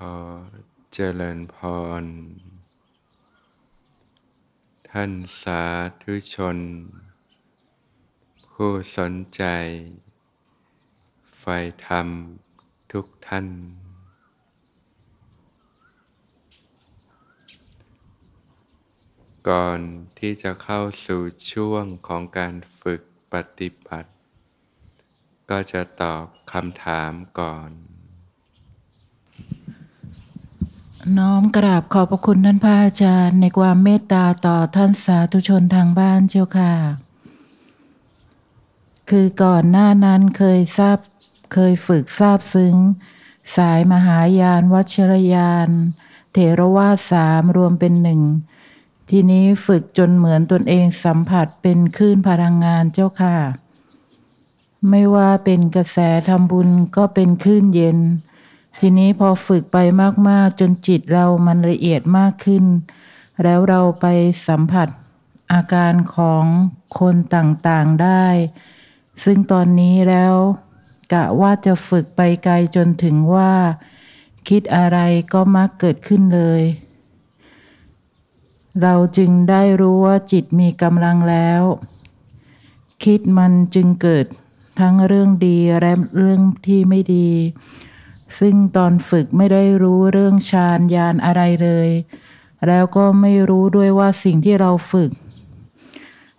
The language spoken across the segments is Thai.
ขอเจริญพรท่านสาธุชนผู้สนใจใฝ่ธรรมทุกท่านก่อนที่จะเข้าสู่ช่วงของการฝึกปฏิบัติก็จะตอบคำถามก่อนน้อมกราบขอบพระคุณท่านพระอาจารย์ในความเมตตาต่อท่านสาธุชนทางบ้านเจ้าค่ะคือก่อนหน้านั้นเคยฝึกทราบซึ้งสายมหายานวัชรยานเถรวาทสามรวมเป็นหนึ่งทีนี้ฝึกจนเหมือนตนเองสัมผัสเป็นคลื่นพลังงานเจ้าค่ะไม่ว่าเป็นกระแสทำบุญก็เป็นคลื่นเย็นทีนี้พอฝึกไปมากๆจนจิตเรามันละเอียดมากขึ้นแล้วเราไปสัมผัสอาการของคนต่างๆได้ซึ่งตอนนี้แล้วกะว่าจะฝึกไปไกลจนถึงว่าคิดอะไรก็มักเกิดขึ้นเลยเราจึงได้รู้ว่าจิตมีกำลังแล้วคิดมันจึงเกิดทั้งเรื่องดีและเรื่องที่ไม่ดีซึ่งตอนฝึกไม่ได้รู้เรื่องฌานญาณอะไรเลยแล้วก็ไม่รู้ด้วยว่าสิ่งที่เราฝึก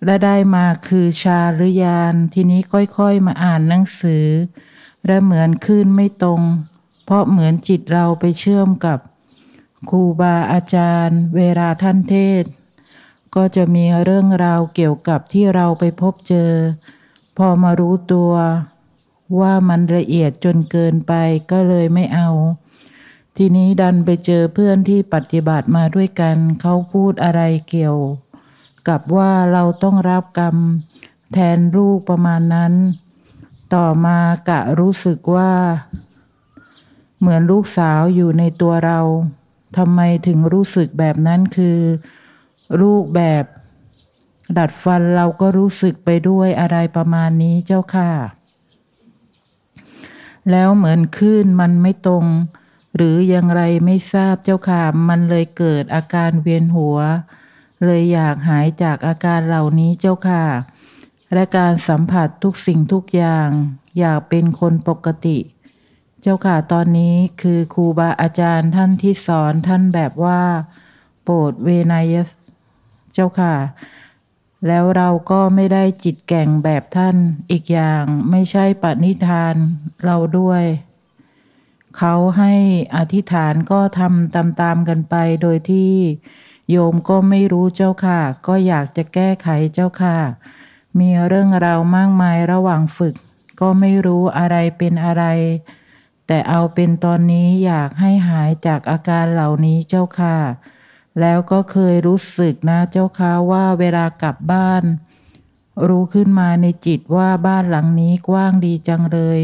และได้มาคือฌานหรือญาณทีนี้ค่อยๆมาอ่านหนังสือและเหมือนคลื่นไม่ตรงเพราะเหมือนจิตเราไปเชื่อมกับครูบาอาจารย์เวลาท่านเทศก็จะมีเรื่องราวเกี่ยวกับที่เราไปพบเจอพอมารู้ตัวว่ามันละเอียดจนเกินไปก็เลยไม่เอาทีนี้ดันไปเจอเพื่อนที่ปฏิบัติมาด้วยกันเขาพูดอะไรเกี่ยวกับว่าเราต้องรับกรรมแทนลูกประมาณนั้นต่อมากะรู้สึกว่าเหมือนลูกสาวอยู่ในตัวเราทำไมถึงรู้สึกแบบนั้นคือลูกแบบดัดฟันเราก็รู้สึกไปด้วยอะไรประมาณนี้เจ้าค่ะแล้วเหมือนคลื่นมันไม่ตรงหรืออย่างไรไม่ทราบเจ้าค่ะมันเลยเกิดอาการเวียนหัวเลยอยากหายจากอาการเหล่านี้เจ้าค่ะและการสัมผัสทุกสิ่งทุกอย่างอยากเป็นคนปกติเจ้าค่ะตอนนี้คือครูบาอาจารย์ท่านที่สอนท่านแบบว่าโปรดเวไนยเจ้าค่ะแล้วเราก็ไม่ได้จิตแก่งแบบท่านอีกอย่างไม่ใช่ปณิธานเราด้วยเขาให้อธิษฐานก็ทำตามๆกันไปโดยที่โยมก็ไม่รู้เจ้าค่ะก็อยากจะแก้ไขเจ้าค่ะมีเรื่องราวมากมายระหว่างฝึกก็ไม่รู้อะไรเป็นอะไรแต่เอาเป็นตอนนี้อยากให้หายจากอาการเหล่านี้เจ้าค่ะแล้วก็เคยรู้สึกนะเจ้าค่ะว่าเวลากลับบ้านรู้ขึ้นมาในจิตว่าบ้านหลังนี้กว้างดีจังเลย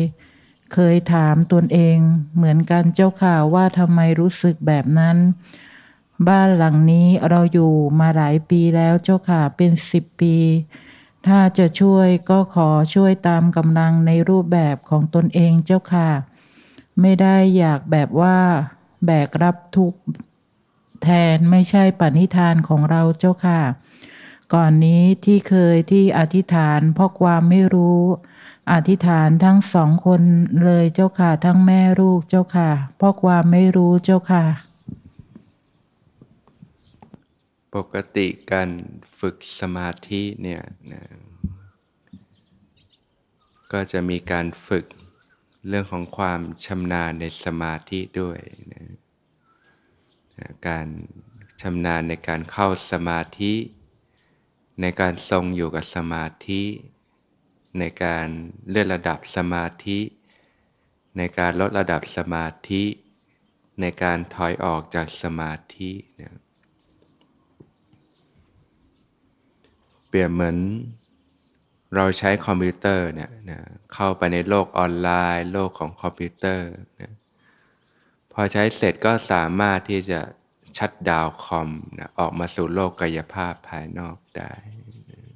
เคยถามตนเองเหมือนกันเจ้าค่ะว่าทำไมรู้สึกแบบนั้นบ้านหลังนี้เราอยู่มาหลายปีแล้วเจ้าค่ะเป็น10 ปีถ้าจะช่วยก็ขอช่วยตามกำลังในรูปแบบของตนเองเจ้าค่ะไม่ได้อยากแบบว่าแบกรับทุกข์แทนไม่ใช่ปณิธานของเราเจ้าค่ะก่อนนี้ที่เคยที่อธิษฐานเพราะความไม่รู้อธิษฐานทั้ง2 คนเลยเจ้าค่ะทั้งแม่ลูกเจ้าค่ะเพราะความไม่รู้เจ้าค่ะปกติการฝึกสมาธิเนี่ยนะก็จะมีการฝึกเรื่องของความชำนาญในสมาธิด้วยนะการชำนาญในการเข้าสมาธิในการทรงอยู่กับสมาธิในการเลื่อนระดับสมาธิในการลดระดับสมาธิในการถอยออกจากสมาธินะเปรียบเหมือนเราใช้คอมพิวเตอร์เนี่ยนะเข้าไปในโลกออนไลน์โลกของคอมพิวเตอร์นะพอใช้เสร็จก็สามารถที่จะชัตดาวน์คอมนะออกมาสู่โลกกายภาพภายนอกได้นะ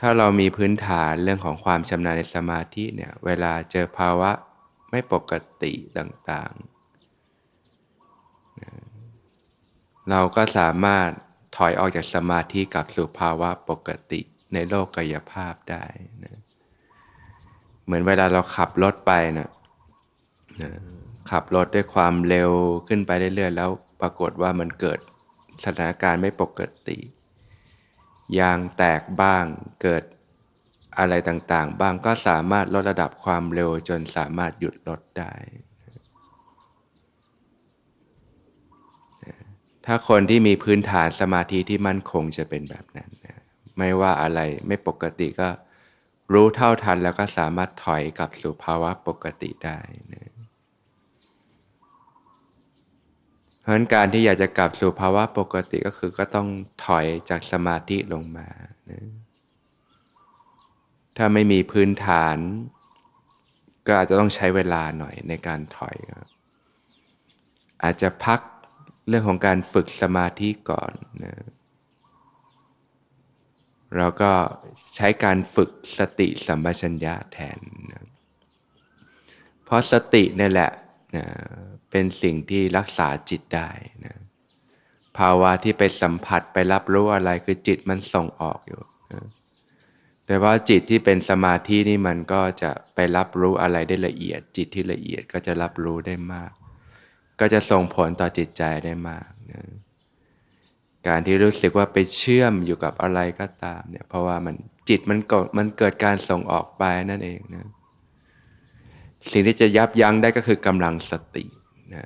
ถ้าเรามีพื้นฐานเรื่องของความชำนาญในสมาธิเนี่ยเวลาเจอภาวะ ไม่ปกติต่างๆเราก็สามารถถอยออกจากสมาธิกลับสู่ภาวะปกติในโลกกายภาพได้นะเหมือนเวลาเราขับรถไปนะขับรถด้วยความเร็วขึ้นไปเรื่อยๆแล้วปรากฏว่ามันเกิดสถานการณ์ไม่ปกติยางแตกบ้างเกิดอะไรต่างๆบ้างก็สามารถลดระดับความเร็วจนสามารถหยุดรถได้ถ้าคนที่มีพื้นฐานสมาธิที่มั่นคงจะเป็นแบบนั้นไม่ว่าอะไรไม่ปกติก็รู้เท่าทันแล้วก็สามารถถอยกลับสู่ภาวะปกติได้นะเพราะฉะนั้นการที่อยากจะกลับสู่ภาวะปกติก็คือก็ต้องถอยจากสมาธิลงมานะถ้าไม่มีพื้นฐานก็อาจจะต้องใช้เวลาหน่อยในการถอยครับอาจจะพักเรื่องของการฝึกสมาธิก่อนนะเราก็ใช้การฝึกสติสัมปชัญญะแทนนะเพราะสตินี่แหละนะเป็นสิ่งที่รักษาจิตได้นะภาวะที่ไปสัมผัสไปรับรู้อะไรคือจิตมันส่งออกอยู่นะแต่ว่าจิตที่เป็นสมาธินี่มันก็จะไปรับรู้อะไรได้ละเอียดจิตที่ละเอียดก็จะรับรู้ได้มากก็จะส่งผลต่อจิตใจได้มากนะการที่รู้สึกว่าไปเชื่อมอยู่กับอะไรก็ตามเนี่ยเพราะว่ามันจิตมันเกิดการส่งออกไปนั่นเองนะสิ่งที่จะยับยั้งได้ก็คือกำลังสตินะ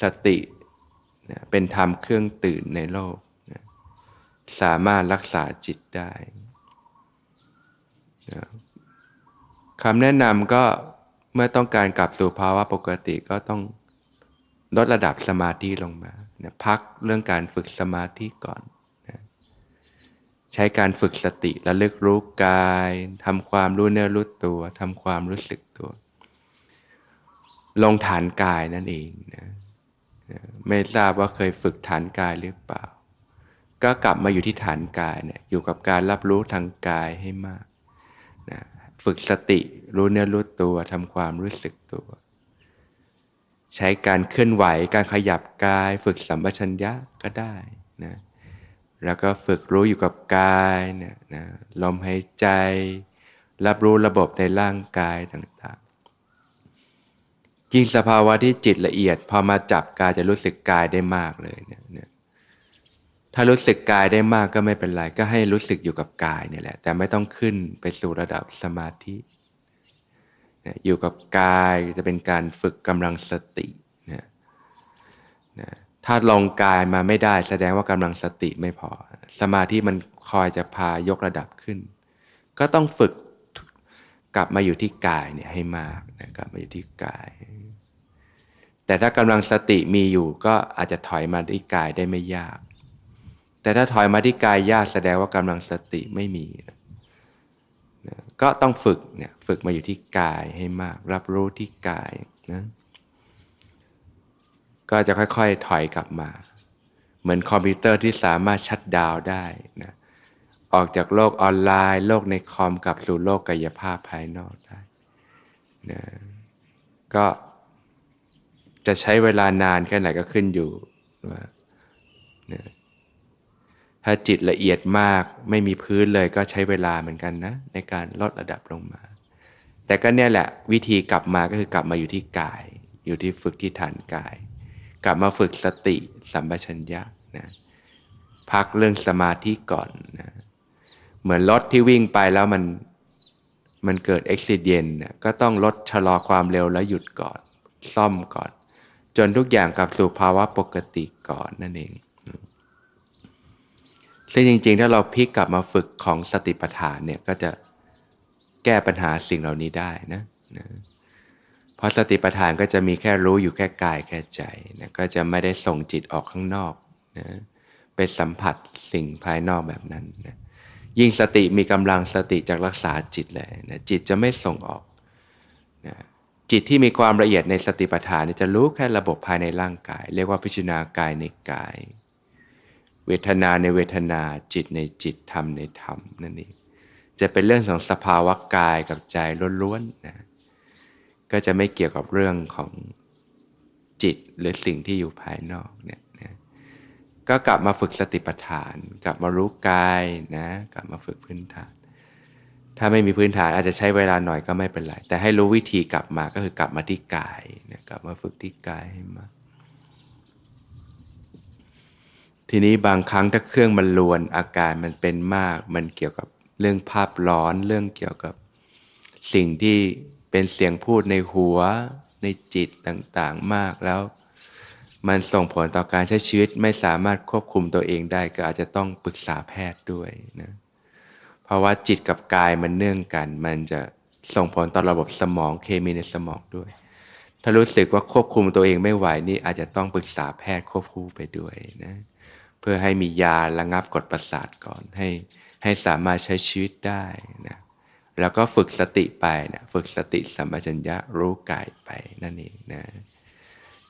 สตินะเป็นธรรมเครื่องตื่นในโลกนะสามารถรักษาจิตได้นะคำแนะนำก็เมื่อต้องการกลับสู่ภาวะปกติก็ต้องลดระดับสมาธิลงมานะพักเรื่องการฝึกสมาธิก่อนนะใช้การฝึกสติระลึกรู้กายทำความรู้เนื้อรู้ตัวทำความรู้สึกตัวลงฐานกายนั่นเองนะไม่ทราบว่าเคยฝึกฐานกายหรือเปล่าก็กลับมาอยู่ที่ฐานกายเนี่ยอยู่กับการรับรู้ทางกายให้มากนะฝึกสติรู้เนื้อรู้ตัวทำความรู้สึกตัวใช้การเคลื่อนไหวการขยับกายฝึกสัมปชัญญะก็ได้นะแล้วก็ฝึกรู้อยู่กับกายเนี่ยนะลมหายใจรับรู้ระบบในร่างกายต่างๆจริงสภาวะที่จิตละเอียดพอมาจับกายจะรู้สึกกายได้มากเลยเนี่ยถ้ารู้สึกกายได้มากก็ไม่เป็นไรก็ให้รู้สึกอยู่กับกายเนี่ยแหละแต่ไม่ต้องขึ้นไปสู่ระดับสมาธิอยู่กับกายจะเป็นการฝึกกำลังสตินะนะถ้าลงกายมาไม่ได้แสดงว่ากำลังสติไม่พอสมาธิมันคอยจะพายกระดับขึ้นก็ต้องฝึกกลับมาอยู่ที่กายเนี่ยให้มากนะกลับมาอยู่ที่กายแต่ถ้ากำลังสติมีอยู่ก็อาจจะถอยมาที่กายได้ไม่ยากแต่ถ้าถอยมาที่กายยากแสดงว่ากำลังสติไม่มีนะก็ต้องฝึกเนี่ยฝึกมาอยู่ที่กายให้มากรับรู้ที่กายนะก็จะค่อยๆถอยกลับมาเหมือนคอมพิวเตอร์ที่สามารถชัตดาวน์ได้นะออกจากโลกออนไลน์โลกในคอมกลับสู่โลกกายภาพภายนอกได้นะก็จะใช้เวลานานแค่ไหนก็ขึ้นอยู่ว่านะถ้าจิตละเอียดมากไม่มีพื้นเลยก็ใช้เวลาเหมือนกันนะในการลดระดับลงมาแต่ก็เนี่ยแหละวิธีกลับมาก็คือกลับมาอยู่ที่กายอยู่ที่ฝึกที่ฐานกายกลับมาฝึกสติสัมปชัญญะนะพักเรื่องสมาธิก่อนนะเหมือนรถที่วิ่งไปแล้วมันเกิดอุบัติเหตุนะก็ต้องลดชะลอความเร็วแล้วหยุดก่อนซ่อมก่อนจนทุกอย่างกลับสู่ภาวะปกติก่อนนั่นเองซึ่งจริงๆถ้าเราพลิกกลับมาฝึกของสติปัฏฐานเนี่ยก็จะแก้ปัญหาสิ่งเหล่านี้ได้นะเพราะสติปัฏฐานก็จะมีแค่รู้อยู่แค่กายแค่ใจนะก็จะไม่ได้ส่งจิตออกข้างนอกนะไปสัมผัสสิ่งภายนอกแบบนั้นนะยิ่งสติมีกำลังสติจะรักษาจิตเลยนะจิตจะไม่ส่งออกนะจิตที่มีความละเอียดในสติปัฏฐานจะรู้แค่ระบบภายในร่างกายเรียกว่าพิจารณากายในกายเวทนาในเวทนาจิตในจิตธรรมในธรรมนั่นเองจะเป็นเรื่องของสภาวะกายกับใจล้วนๆนะ ก็จะไม่เกี่ยวกับเรื่องของจิตหรือสิ่งที่อยู่ภายนอกเนี่ยนะก็กลับมาฝึกสติปัฏฐานกลับมารู้กายนะกลับมาฝึกพื้นฐานถ้าไม่มีพื้นฐานอาจจะใช้เวลาหน่อยก็ไม่เป็นไรแต่ให้รู้วิธีกลับมาก็คือกลับมาที่กายนะกลับมาฝึกที่กายให้มากทีนี้บางครั้งถ้าเครื่องมันลวนอาการมันเป็นมากมันเกี่ยวกับเรื่องภาพร้อนเรื่องเกี่ยวกับสิ่งที่เป็นเสียงพูดในหัวในจิตต่างๆมากแล้วมันส่งผลต่อการใช้ชีวิตไม่สามารถควบคุมตัวเองได้ก็อาจจะต้องปรึกษาแพทย์ด้วยนะเพราะว่าจิตกับกายมันเนื่องกันมันจะส่งผลต่อระบบสมองเคมีในสมองด้วยถ้ารู้สึกว่าควบคุมตัวเองไม่ไหวนี่อาจจะต้องปรึกษาแพทย์ควบคู่ไปด้วยนะเพื่อให้มียาระงับกดประสาทก่อนให้สามารถใช้ชีวิตได้นะแล้วก็ฝึกสติไปนะฝึกสติสัมปชัญญะรู้กายไปนั่นเองนะ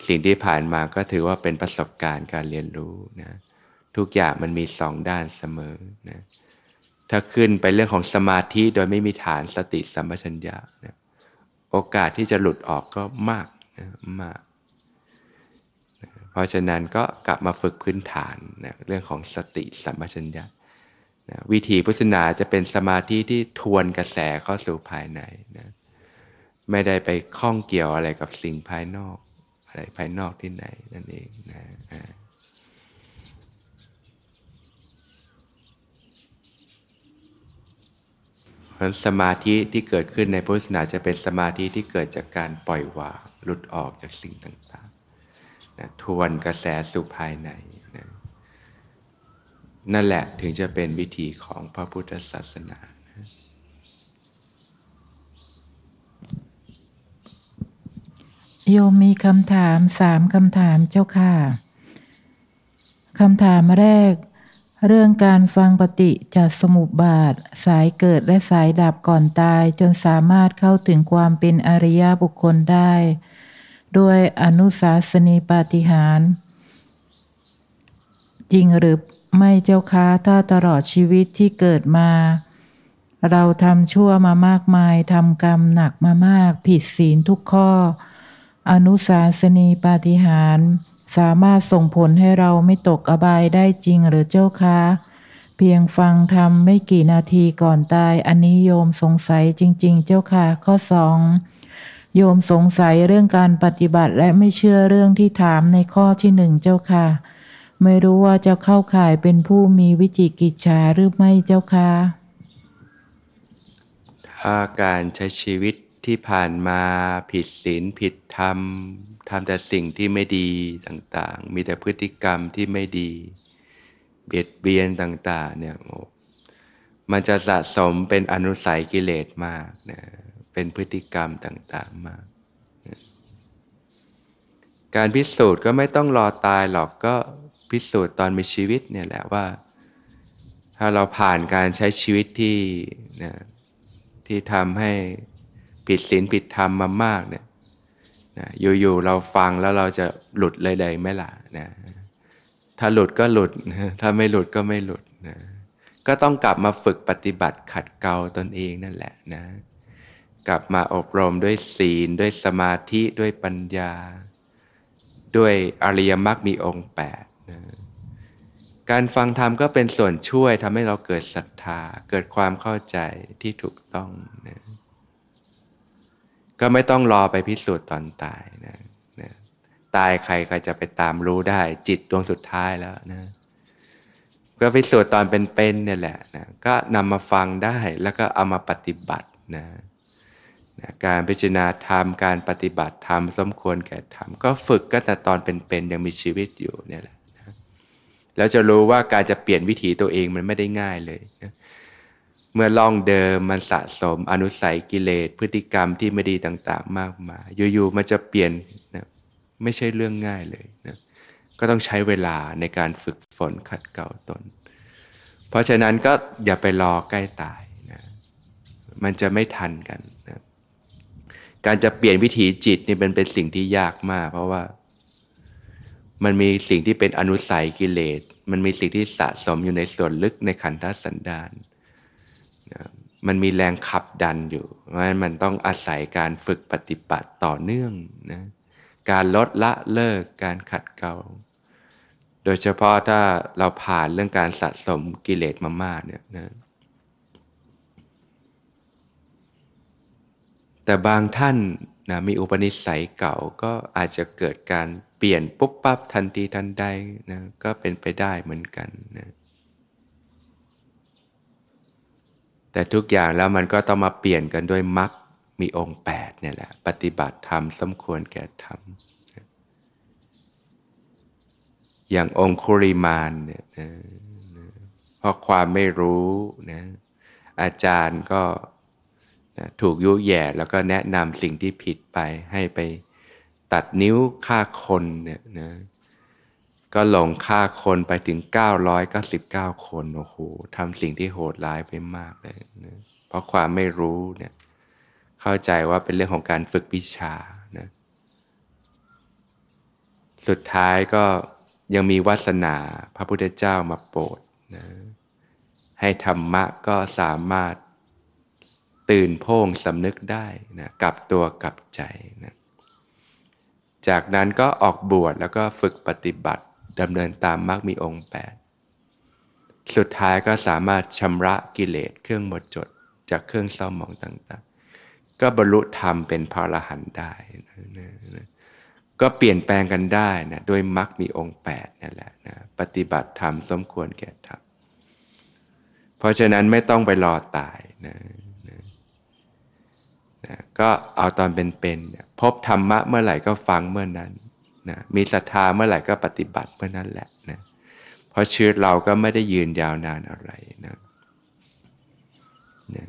สิ่งที่ผ่านมาก็ถือว่าเป็นประสบการณ์การเรียนรู้นะทุกอย่างมันมีสองด้านเสมอนะถ้าขึ้นไปเรื่องของสมาธิโดยไม่มีฐานสติสัมปชัญญะนะโอกาสที่จะหลุดออกก็มากนะมากเพราะฉะนั้นก็กลับมาฝึกพื้นฐานนะเรื่องของสติสัมปชัญญะนะวิถีพุทธศาสนาจะเป็นสมาธิที่ทวนกระแสเข้าสู่ภายในนะไม่ได้ไปข้องเกี่ยวอะไรกับสิ่งภายนอกอะไรภายนอกที่ไหนนั่นเองนะเพราะสมาธิที่เกิดขึ้นในพุทธศาสนาจะเป็นสมาธิที่เกิดจากการปล่อยวางหลุดออกจากสิ่งต่างทวนกระแสสู่ภายในนะนั่นแหละถึงจะเป็นวิธีของพระพุทธศาสนานะโยมมีคำถาม3คำถามเจ้าค่ะคำถามแรกเรื่องการฟังปฏิจจสมุปบาทสายเกิดและสายดับก่อนตายจนสามารถเข้าถึงความเป็นอริยบุคคลได้ด้วยอนุสาสนีปาฏิหาริย์จริงหรือไม่เจ้าคะถ้าตลอดชีวิตที่เกิดมาเราทำชั่วมามากมายทำกรรมหนักมามากผิดศีลทุกข้ออนุสาสนีปาฏิหาริย์สามารถส่งผลให้เราไม่ตกอบายได้จริงหรือเจ้าคะเพียงฟังธรรมไม่กี่นาทีก่อนตายอันนี้โยมสงสัยจริงๆเจ้าค่ะข้อ2โยมสงสัยเรื่องการปฏิบัติและไม่เชื่อเรื่องที่ถามในข้อที่1เจ้าค่ะไม่รู้ว่าจะเข้าข่ายเป็นผู้มีวิจิกิจฉาหรือไม่เจ้าค่ะถ้าการใช้ชีวิตที่ผ่านมาผิดศีลผิดธรรมทำแต่สิ่งที่ไม่ดีต่างๆมีแต่พฤติกรรมที่ไม่ดีเบียดเบียนต่างๆเนี่ยมันจะสะสมเป็นอนุสัยกิเลสมากนะเป็นพฤติกรรมต่างๆมาการพิสูจน์ก็ไม่ต้องรอตายหรอกก็พิสูจน์ตอนมีชีวิตเนี่ยแหละว่าถ้าเราผ่านการใช้ชีวิตที่ทำให้ผิดศีลผิดธรรมมามากเนี่ยอยู่ๆเราฟังแล้วเราจะหลุดเลยได้ไหมล่ะนะถ้าหลุดก็หลุดถ้าไม่หลุดก็ไม่หลุดนะก็ต้องกลับมาฝึกปฏิบัติขัดเกลาตนเองนั่นแหละนะกลับมาอบรมด้วยศีลด้วยสมาธิด้วยปัญญาด้วยอริยมรรคมีองค์8นะการฟังธรรมก็เป็นส่วนช่วยทำให้เราเกิดศรัทธาเกิดความเข้าใจที่ถูกต้องนะก็ไม่ต้องรอไปพิสูจน์ตอนตายนะตายใครจะไปตามรู้ได้จิตดวงสุดท้ายแล้วนะก็พิสูจน์ตอนเป็นๆเนี่ยแหละนะก็นำมาฟังได้แล้วก็เอามาปฏิบัตินะการพิจารณาธรรมการปฏิบัติธรรมสมควรแก่ธรรมก็ฝึกก็แต่ตอนเป็นยังมีชีวิตอยู่เนี่ยแหละนะแล้วจะรู้ว่าการจะเปลี่ยนวิถีตัวเองมันไม่ได้ง่ายเลยนะเมื่อล่องเดิมมันสะสมอนุสัยกิเลสพฤติกรรมที่ไม่ดีต่างๆมากมายอยู่ๆมันจะเปลี่ยนนะไม่ใช่เรื่องง่ายเลยนะก็ต้องใช้เวลาในการฝึกฝนขัดเกลาตนเพราะฉะนั้นก็อย่าไปรอใกล้ตายนะมันจะไม่ทันกันนะการจะเปลี่ยนวิถีจิตนี่เป็นสิ่งที่ยากมากเพราะว่ามันมีสิ่งที่เป็นอนุสัยกิเลสมันมีสิ่งที่สะสมอยู่ในส่วนลึกในขันธสันดาน มันมีแรงขับดันอยู่มันต้องอาศัยการฝึกปฏิบัติต่อเนื่องนะการลดละเลิกการขัดเกลาโดยเฉพาะถ้าเราผ่านเรื่องการสะสมกิเลสมามากเนี่ยนะแต่บางท่านนะมีอุปนิสัยเก่าก็อาจจะเกิดการเปลี่ยนปุ๊บปั๊บทันทีทันใดนะก็เป็นไปได้เหมือนกันนะแต่ทุกอย่างแล้วมันก็ต้องมาเปลี่ยนกันด้วยมรรคมีองค์8เนี่ยแหละปฏิบัติธรรมสมควรแก่ธรรมอย่างองคุริมานเนี่ยเพราะความไม่รู้นะอาจารย์ก็ถูกยุแย่แล้วก็แนะนำสิ่งที่ผิดไปให้ไปตัดนิ้วฆ่าคนเนี่ยนะก็หลงฆ่าคนไปถึง999คนโอ้โหทำสิ่งที่โหดร้ายไปมากเลยนะเพราะความไม่รู้เนี่ยเข้าใจว่าเป็นเรื่องของการฝึกวิชานะสุดท้ายก็ยังมีวาสนาพระพุทธเจ้ามาโปรดนะให้ธรรมะก็สามารถตื่นโพ่งสำนึกได้นะกลับตัวกลับใจนะจากนั้นก็ออกบวชแล้วก็ฝึกปฏิบัติดำเนินตามมรรคมีองค์8สุดท้ายก็สามารถชำระกิเลสเครื่องหมดจดจากเครื่องเศร้าหมองต่างๆก็บรรลุธรรมเป็นพระอรหันต์ได้นะก็เปลี่ยนแปลงกันได้นะด้วยมรรคมีองค์8นั่นแหละนะปฏิบัติธรรมสมควรแก่ธรรมเพราะฉะนั้นไม่ต้องไปรอตายนะก็เอาตอนเป็นๆพบธรรมะเมื่อไหร่ก็ฟังเมื่อนั้นนะมีศรัทธาเมื่อไหร่ก็ปฏิบัติเมื่อนั้นแหละนะเพราะชีวิตเราก็ไม่ได้ยืนยาวนานอะไรนะนะ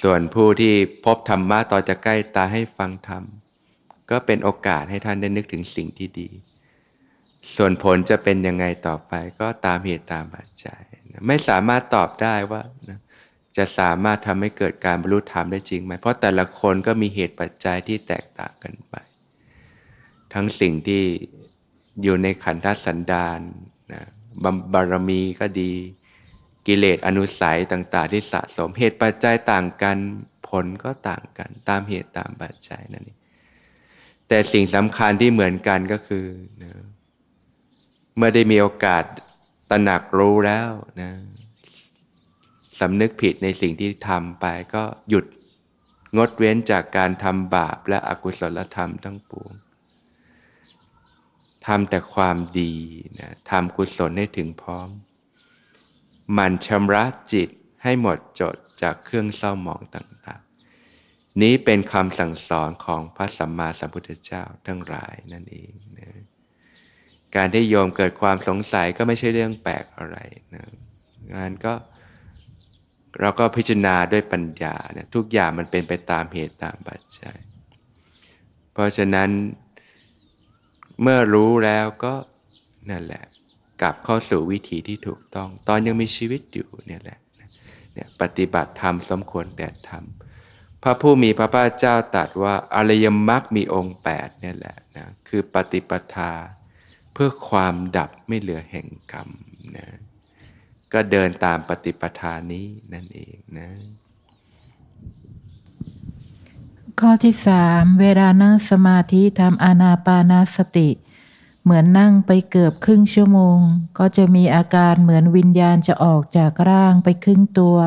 ส่วนผู้ที่พบธรรมะตอนจะใกล้ตายให้ฟังธรรมก็เป็นโอกาสให้ท่านได้นึกถึงสิ่งที่ดีส่วนผลจะเป็นยังไงต่อไปก็ตามเหตุตามปัจจัยนะไม่สามารถตอบได้ว่านะจะสามารถทำให้เกิดการบรรลุธรรมได้จริงไหมเพราะแต่ละคนก็มีเหตุปัจจัยที่แตกต่างกันไปทั้งสิ่งที่อยู่ในขันธสันดานนะบารมีก็ดีกิเลสอนุสัยต่างๆที่สะสมเหตุปัจจัยต่างกันผลก็ต่างกันตามเหตุตามปัจจัยนั่นเองแต่สิ่งสำคัญที่เหมือนกันก็คือนะเมื่อได้มีโอกาสตระหนักรู้แล้วนะสำนึกผิดในสิ่งที่ทำไปก็หยุดงดเว้นจากการทำบาปและอกุศลธรรมทั้งปวงทำแต่ความดีนะทำกุศลให้ถึงพร้อมมันชำระจิตให้หมดจดจากเครื่องเศร้าหมองต่างๆนี้เป็นคำสั่งสอนของพระสัมมาสัมพุทธเจ้าทั้งหลายนั่นเองนะการที่โยมเกิดความสงสัยก็ไม่ใช่เรื่องแปลกอะไรนะงานก็เราก็พิจารณาด้วยปัญญาเนี่ยทุกอย่างมันเป็นไปตามเหตุตามปัจจัยเพราะฉะนั้นเมื่อรู้แล้วก็นั่นแหละกลับเข้าสู่วิถีที่ถูกต้องตอนยังมีชีวิตอยู่เนี่ยแหละเนี่ยปฏิบัติธรรมสมควรแก่ธรรมพระผู้มีพระภาคเจ้าตรัสว่าอริยมรรคมีองค์8เนี่ยแหละนะคือปฏิปทาเพื่อความดับไม่เหลือแห่งกรรมนะก็เดินตามปฏิปทานี้นั่นเองนะข้อที่3เวลานั่งสมาธิทำอานาปานสติเหมือนนั่งไปเกือบครึ่งชั่วโมงก็จะมีอาการเหมือนวิญญาณจะออกจากร่างไปครึ่งตัว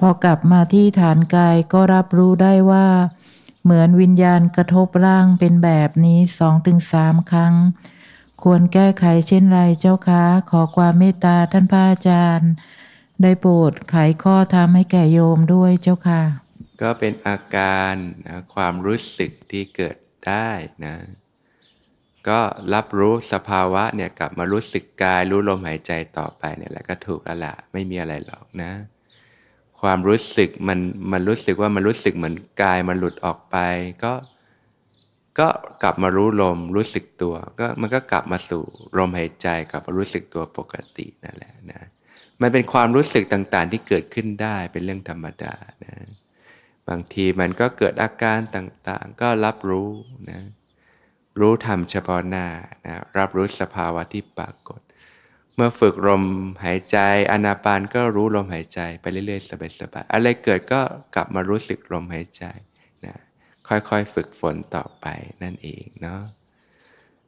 พอกลับมาที่ฐานกายก็รับรู้ได้ว่าเหมือนวิญญาณกระทบร่างเป็นแบบนี้ 2-3 ครั้งควรแก้ไขเช่นไรเจ้าคะขอความเมตตาท่านพระอาจารย์ได้โปรดไขข้อธรรมให้แก่โยมด้วยเจ้าค่ะก็เป็นอาการนะความรู้สึกที่เกิดได้นะก็รับรู้สภาวะเนี่ยกลับมารู้สึกกายรู้ลมหายใจต่อไปเนี่ยแหละก็ถูกแล้วล่ะไม่มีอะไรหรอกนะความรู้สึกมันรู้สึกว่ามันรู้สึกเหมือนกายมันหลุดออกไปก็กลับมารู้ลมรู้สึกตัวก็มันก็กลับมาสู่ลมหายใจกลับมารู้สึกตัวปกตินั่นแหละนะมันเป็นความรู้สึกต่างๆที่เกิดขึ้นได้เป็นเรื่องธรรมดานะบางทีมันก็เกิดอาการต่างๆก็รับรู้นะรู้ธรรมเฉพาะหน้านะรับรู้สภาวะที่ปรากฏ เมื่อฝึกลมหายใจอานาปานก็รู้ลมหายใจไปเรื่อยๆสบายๆอะไรเกิดก็กลับมารู้สึกลมหายใจนะค่อยๆฝึกฝนต่อไปนั่นเองเนาะ